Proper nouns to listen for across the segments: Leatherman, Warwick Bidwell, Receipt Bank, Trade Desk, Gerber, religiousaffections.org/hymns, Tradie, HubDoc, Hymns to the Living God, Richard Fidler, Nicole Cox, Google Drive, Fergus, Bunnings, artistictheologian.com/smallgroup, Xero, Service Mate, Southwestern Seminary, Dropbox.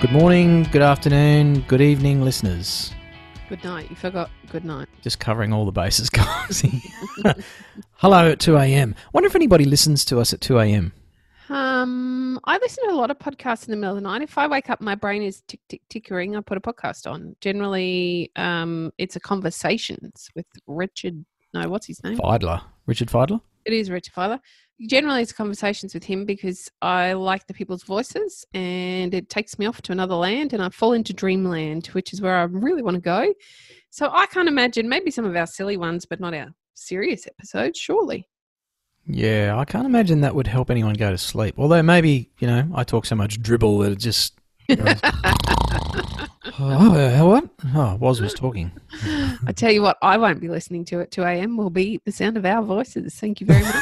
Good morning, good afternoon, good evening, listeners. Good night. You forgot good night. Just covering all the bases, guys. Hello at 2 a.m. Wonder if anybody listens to us at 2 a.m. I listen to a lot of podcasts in the middle of the night. If I wake up, my brain is tick, tick, tickering. I put a podcast on. Generally, it's a Conversations with Richard Fidler. It is Richard Fidler. Generally, it's Conversations with him because I like the people's voices and it takes me off to another land and I fall into dreamland, which is where I really want to go. So I can't imagine maybe some of our silly ones, but not our serious episodes, surely. Yeah, I can't imagine that would help anyone go to sleep. Although maybe, you know, I talk so much dribble that it just... what? Oh, Waz was talking. I tell you what, I won't be listening to it. 2 a.m. will be the sound of our voices. Thank you very much.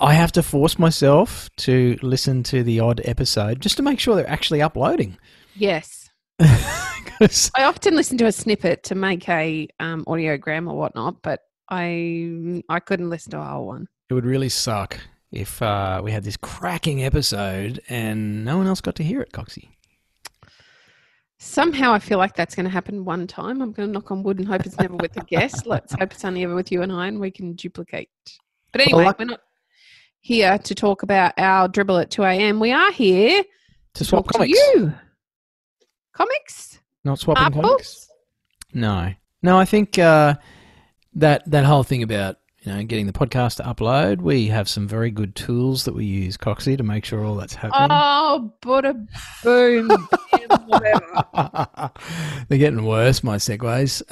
I have to force myself to listen to the odd episode just to make sure they're actually uploading. Yes. I often listen to a snippet to make a audiogram or whatnot, but I couldn't listen to a whole one. It would really suck if we had this cracking episode and no one else got to hear it, Coxie. Somehow I feel like that's going to happen one time. I'm going to knock on wood and hope it's never with a guest. Let's hope it's only ever with you and I and we can duplicate. But anyway, we're not here to talk about our dribble at 2 a.m. We are here to swap comics. To you. Comics? Not swapping Apples? Comics? No. No, I think that whole thing about, you know, getting the podcast to upload, we have some very good tools that we use, Coxie, to make sure all that's happening. Oh, bada boom. Whatever. They're getting worse, my segues.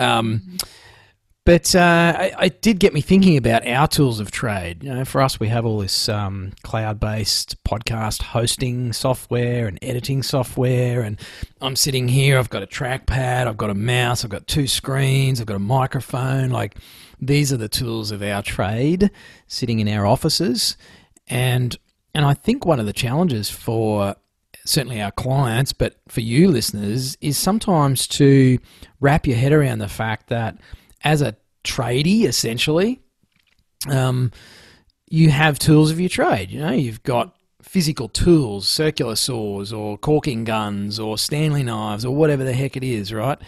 But it did get me thinking about our tools of trade. You know, for us, we have all this cloud-based podcast hosting software and editing software. And I'm sitting here. I've got a trackpad. I've got a mouse. I've got two screens. I've got a microphone. Like, these are the tools of our trade sitting in our offices. And I think one of the challenges for certainly our clients, but for you listeners, is sometimes to wrap your head around the fact that as a tradie, essentially, you have tools of your trade. You know, you've got physical tools, circular saws or caulking guns or Stanley knives or whatever the heck it is, right?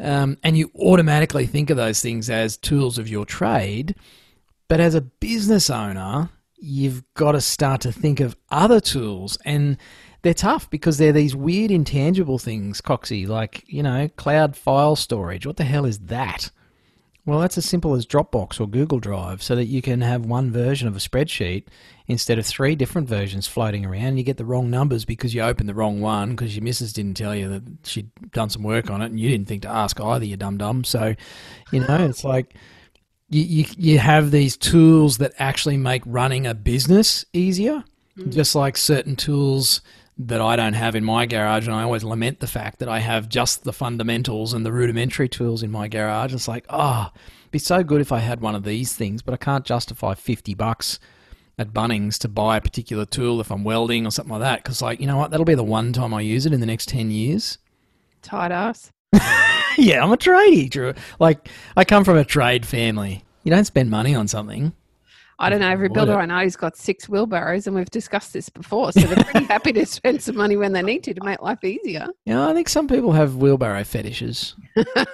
And you automatically think of those things as tools of your trade. But as a business owner, you've got to start to think of other tools, and they're tough because they're these weird intangible things, Coxie, like, you know, cloud file storage. What the hell is that? Well, that's as simple as Dropbox or Google Drive, so that you can have one version of a spreadsheet instead of three different versions floating around, and you get the wrong numbers because you opened the wrong one because your missus didn't tell you that she'd done some work on it and you didn't think to ask either, you dum-dum. So, you know, it's like you have these tools that actually make running a business easier, just like certain tools that I don't have in my garage, and I always lament the fact that I have just the fundamentals and the rudimentary tools in my garage. It's like, it'd be so good if I had one of these things, but I can't justify $50 at Bunnings to buy a particular tool if I'm welding or something like that, because, like, you know what, that'll be the one time I use it in the next 10 years. Tight ass. Yeah, I'm a tradie, Drew. Like, I come from a trade family. You don't spend money on something. I don't know, every builder I know has got 6 wheelbarrows, and we've discussed this before, so they're pretty happy to spend some money when they need to make life easier. Yeah, I think some people have wheelbarrow fetishes.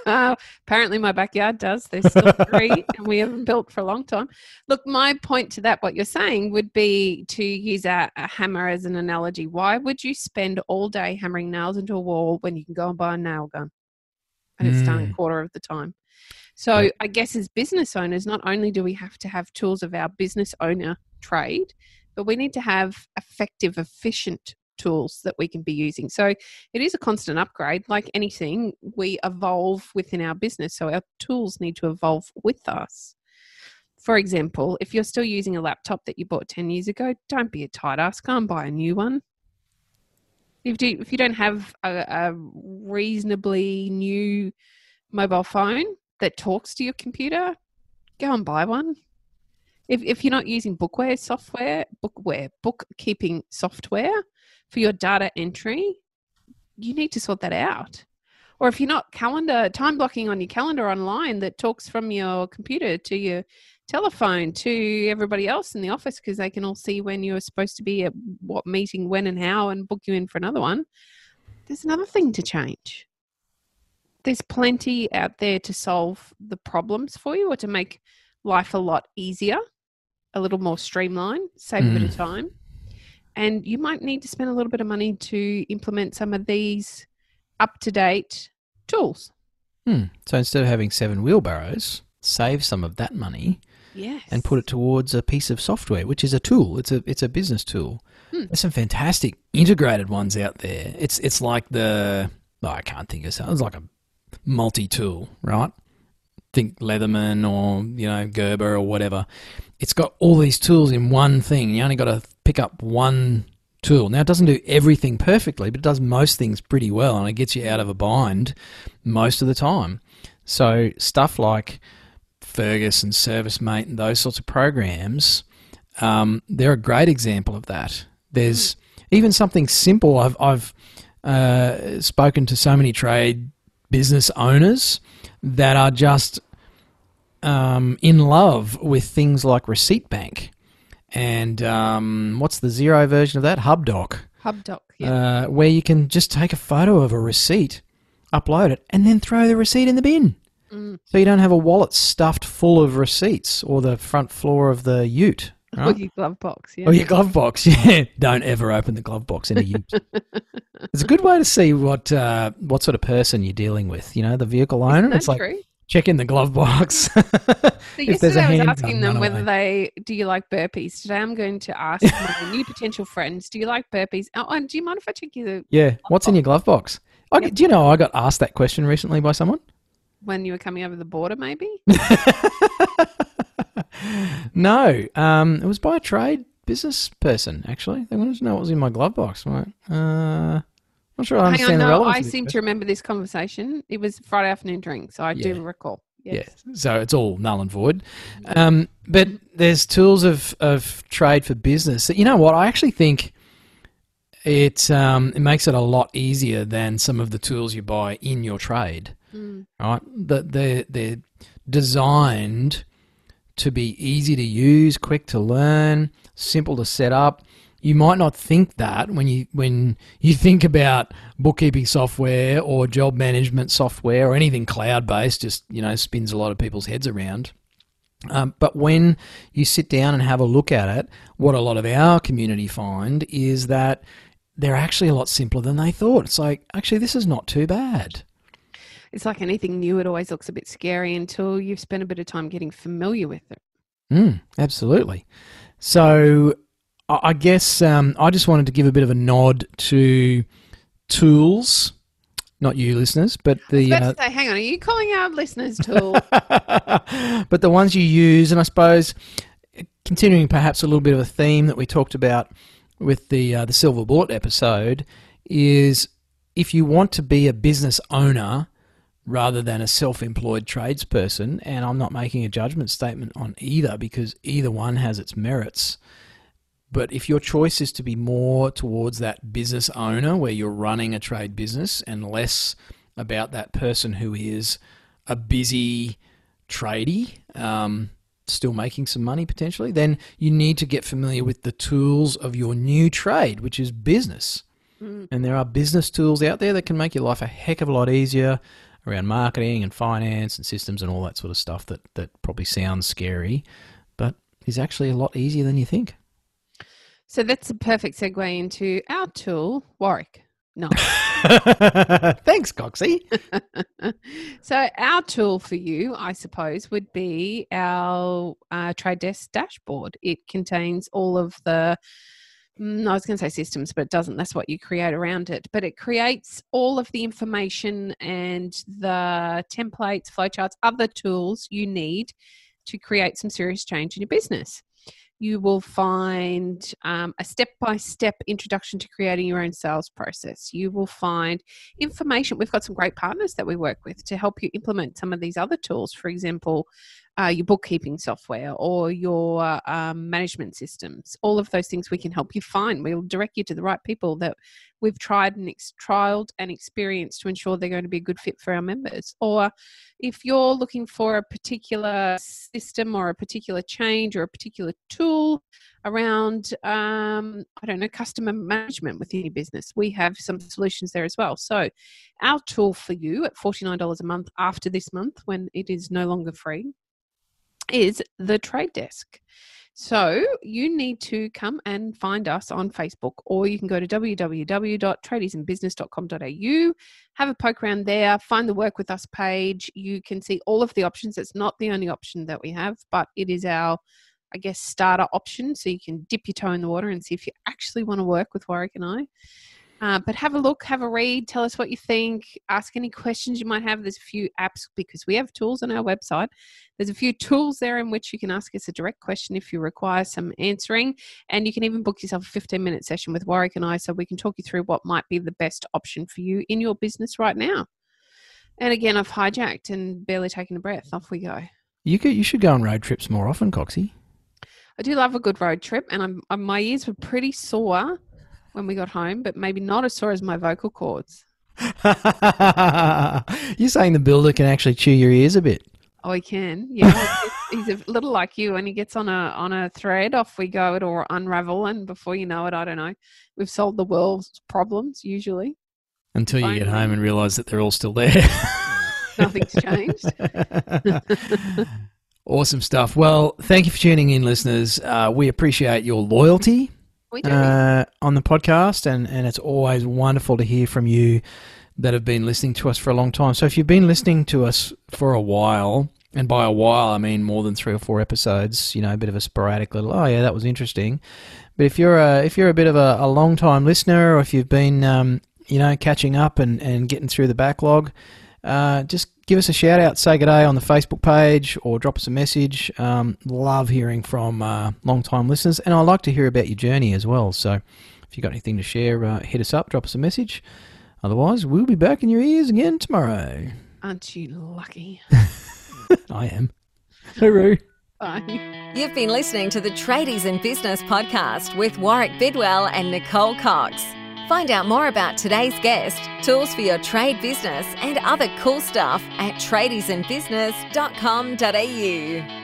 Apparently my backyard does. There's still 3 and we haven't built for a long time. Look, my point to that, what you're saying, would be to use a hammer as an analogy. Why would you spend all day hammering nails into a wall when you can go and buy a nail gun? And it's done a quarter of the time. So I guess as business owners, not only do we have to have tools of our business owner trade, but we need to have effective, efficient tools that we can be using. So it is a constant upgrade. Like anything, we evolve within our business. So our tools need to evolve with us. For example, if you're still using a laptop that you bought 10 years ago, don't be a tight ass. Go and buy a new one. if you don't have a reasonably new mobile phone that talks to your computer, go and buy one. If you're not using bookkeeping software for your data entry, you need to sort that out. Or if you're not time blocking on your calendar online that talks from your computer to your telephone to everybody else in the office because they can all see when you're supposed to be at what meeting, when and how, and book you in for another one, there's another thing to change. There's plenty out there to solve the problems for you or to make life a lot easier, a little more streamlined, save a bit of time. And you might need to spend a little bit of money to implement some of these up-to-date tools. So instead of having 7 wheelbarrows, save some of that money and put it towards a piece of software, which is a tool. It's a business tool. There's some fantastic integrated ones out there. It's like I can't think of something. It's like a multi-tool, right? Think Leatherman or, Gerber or whatever. It's got all these tools in one thing. You only got to pick up one tool. Now, it doesn't do everything perfectly, but it does most things pretty well, and it gets you out of a bind most of the time. So stuff like Fergus and Service Mate and those sorts of programs, they're a great example of that. There's even something simple. I've spoken to so many trade business owners that are just in love with things like Receipt Bank and what's the Xero version of that? HubDoc. HubDoc, yeah. Where you can just take a photo of a receipt, upload it, and then throw the receipt in the bin. So you don't have a wallet stuffed full of receipts or the front floor of the ute. Right? Or your glove box, yeah. Or your glove box, yeah. Don't ever open the glove box in a ute. It's a good way to see what sort of person you're dealing with. The vehicle owner. It's like true? Check in the glove box. So yesterday I was asking them do you like burpees? Today I'm going to ask my new potential friends, do you like burpees? Oh, and do you mind if I check you? Yeah. What's in your glove box? Do you know I got asked that question recently by someone? When you were coming over the border, maybe? No, it was by a trade business person, actually. They wanted to know what was in my glove box. I'm like, not sure I understand the relevance. I seem to remember this conversation. It was Friday afternoon drink, so I do recall. Yes. Yeah, so it's all null and void. But there's tools of trade for business. You know what? I actually think it makes it a lot easier than some of the tools you buy in your trade. Right? They're designed to be easy to use, quick to learn, simple to set up. You might not think that when you think about bookkeeping software or job management software or anything cloud-based, just, spins a lot of people's heads around. But when you sit down and have a look at it, what a lot of our community find is that they're actually a lot simpler than they thought. It's like, actually, this is not too bad. It's like anything new, it always looks a bit scary until you've spent a bit of time getting familiar with it. Absolutely. So I guess I just wanted to give a bit of a nod to tools, not you listeners, but I was about to say, hang on, are you calling our listeners tools? But the ones you use, and I suppose continuing perhaps a little bit of a theme that we talked about with the Silver Bullet episode is if you want to be a business owner rather than a self-employed tradesperson, and I'm not making a judgment statement on either because either one has its merits, but if your choice is to be more towards that business owner where you're running a trade business and less about that person who is a busy tradie, still making some money potentially, then you need to get familiar with the tools of your new trade, which is business. And there are business tools out there that can make your life a heck of a lot easier around marketing and finance and systems and all that sort of stuff that probably sounds scary, but is actually a lot easier than you think. So that's a perfect segue into our tool, Warwick. No. Thanks, Coxie. So our tool for you, I suppose, would be our Trade Desk dashboard. It contains all of the I was going to say systems, but it doesn't. That's what you create around it. But it creates all of the information and the templates, flowcharts, other tools you need to create some serious change in your business. you will find a step-by-step introduction to creating your own sales process. You will find information. We've got some great partners that we work with to help you implement some of these other tools. For example, your bookkeeping software or your management systems. All of those things we can help you find. We'll direct you to the right people that we've trialed and experienced to ensure they're going to be a good fit for our members. Or if you're looking for a particular system or a particular change or a particular tool around, I don't know, customer management within your business, we have some solutions there as well. So our tool for you at $49 a month after this month, when it is no longer free, is the Trade Desk. So you need to come and find us on Facebook, or you can go to www.tradiesandbusiness.com.au, have a poke around there, find the Work With Us page. You can see all of the options. It's not the only option that we have, but it is our, I guess, starter option. So you can dip your toe in the water and see if you actually want to work with Warwick and I. But have a look, have a read, tell us what you think, ask any questions you might have. There's a few apps, because we have tools on our website. There's a few tools there in which you can ask us a direct question if you require some answering, and you can even book yourself a 15-minute session with Warwick and I, so we can talk you through what might be the best option for you in your business right now. And again, I've hijacked and barely taken a breath. Off we go. You should go on road trips more often, Coxie. I do love a good road trip, and my ears were pretty sore when we got home, but maybe not as sore as my vocal cords. You're saying the builder can actually chew your ears a bit? Oh, he can. Yeah, he's a little like you. When he gets on a thread, off we go. It'll unravel, and before you know it, I don't know, we've solved the world's problems usually. Until you get home and realise that they're all still there. Nothing's changed. Awesome stuff. Well, thank you for tuning in, listeners. We appreciate your loyalty on the podcast, and it's always wonderful to hear from you that have been listening to us for a long time. So if you've been listening to us for a while, and by a while I mean more than 3 or 4 episodes, you know, a bit of a sporadic little, oh yeah, that was interesting. But if you're a bit of a long time listener, or if you've been you know, catching up and getting through the backlog, just give us a shout out, say good day on the Facebook page, or drop us a message. Love hearing from long time listeners, and I like to hear about your journey as well. So if you've got anything to share, hit us up, drop us a message. Otherwise, we'll be back in your ears again tomorrow. Aren't you lucky? I am. Hooroo. Bye. You've been listening to the Tradies in Business podcast with Warwick Bidwell and Nicole Cox. Find out more about today's guest, tools for your trade business, and other cool stuff at tradiesandbusiness.com.au.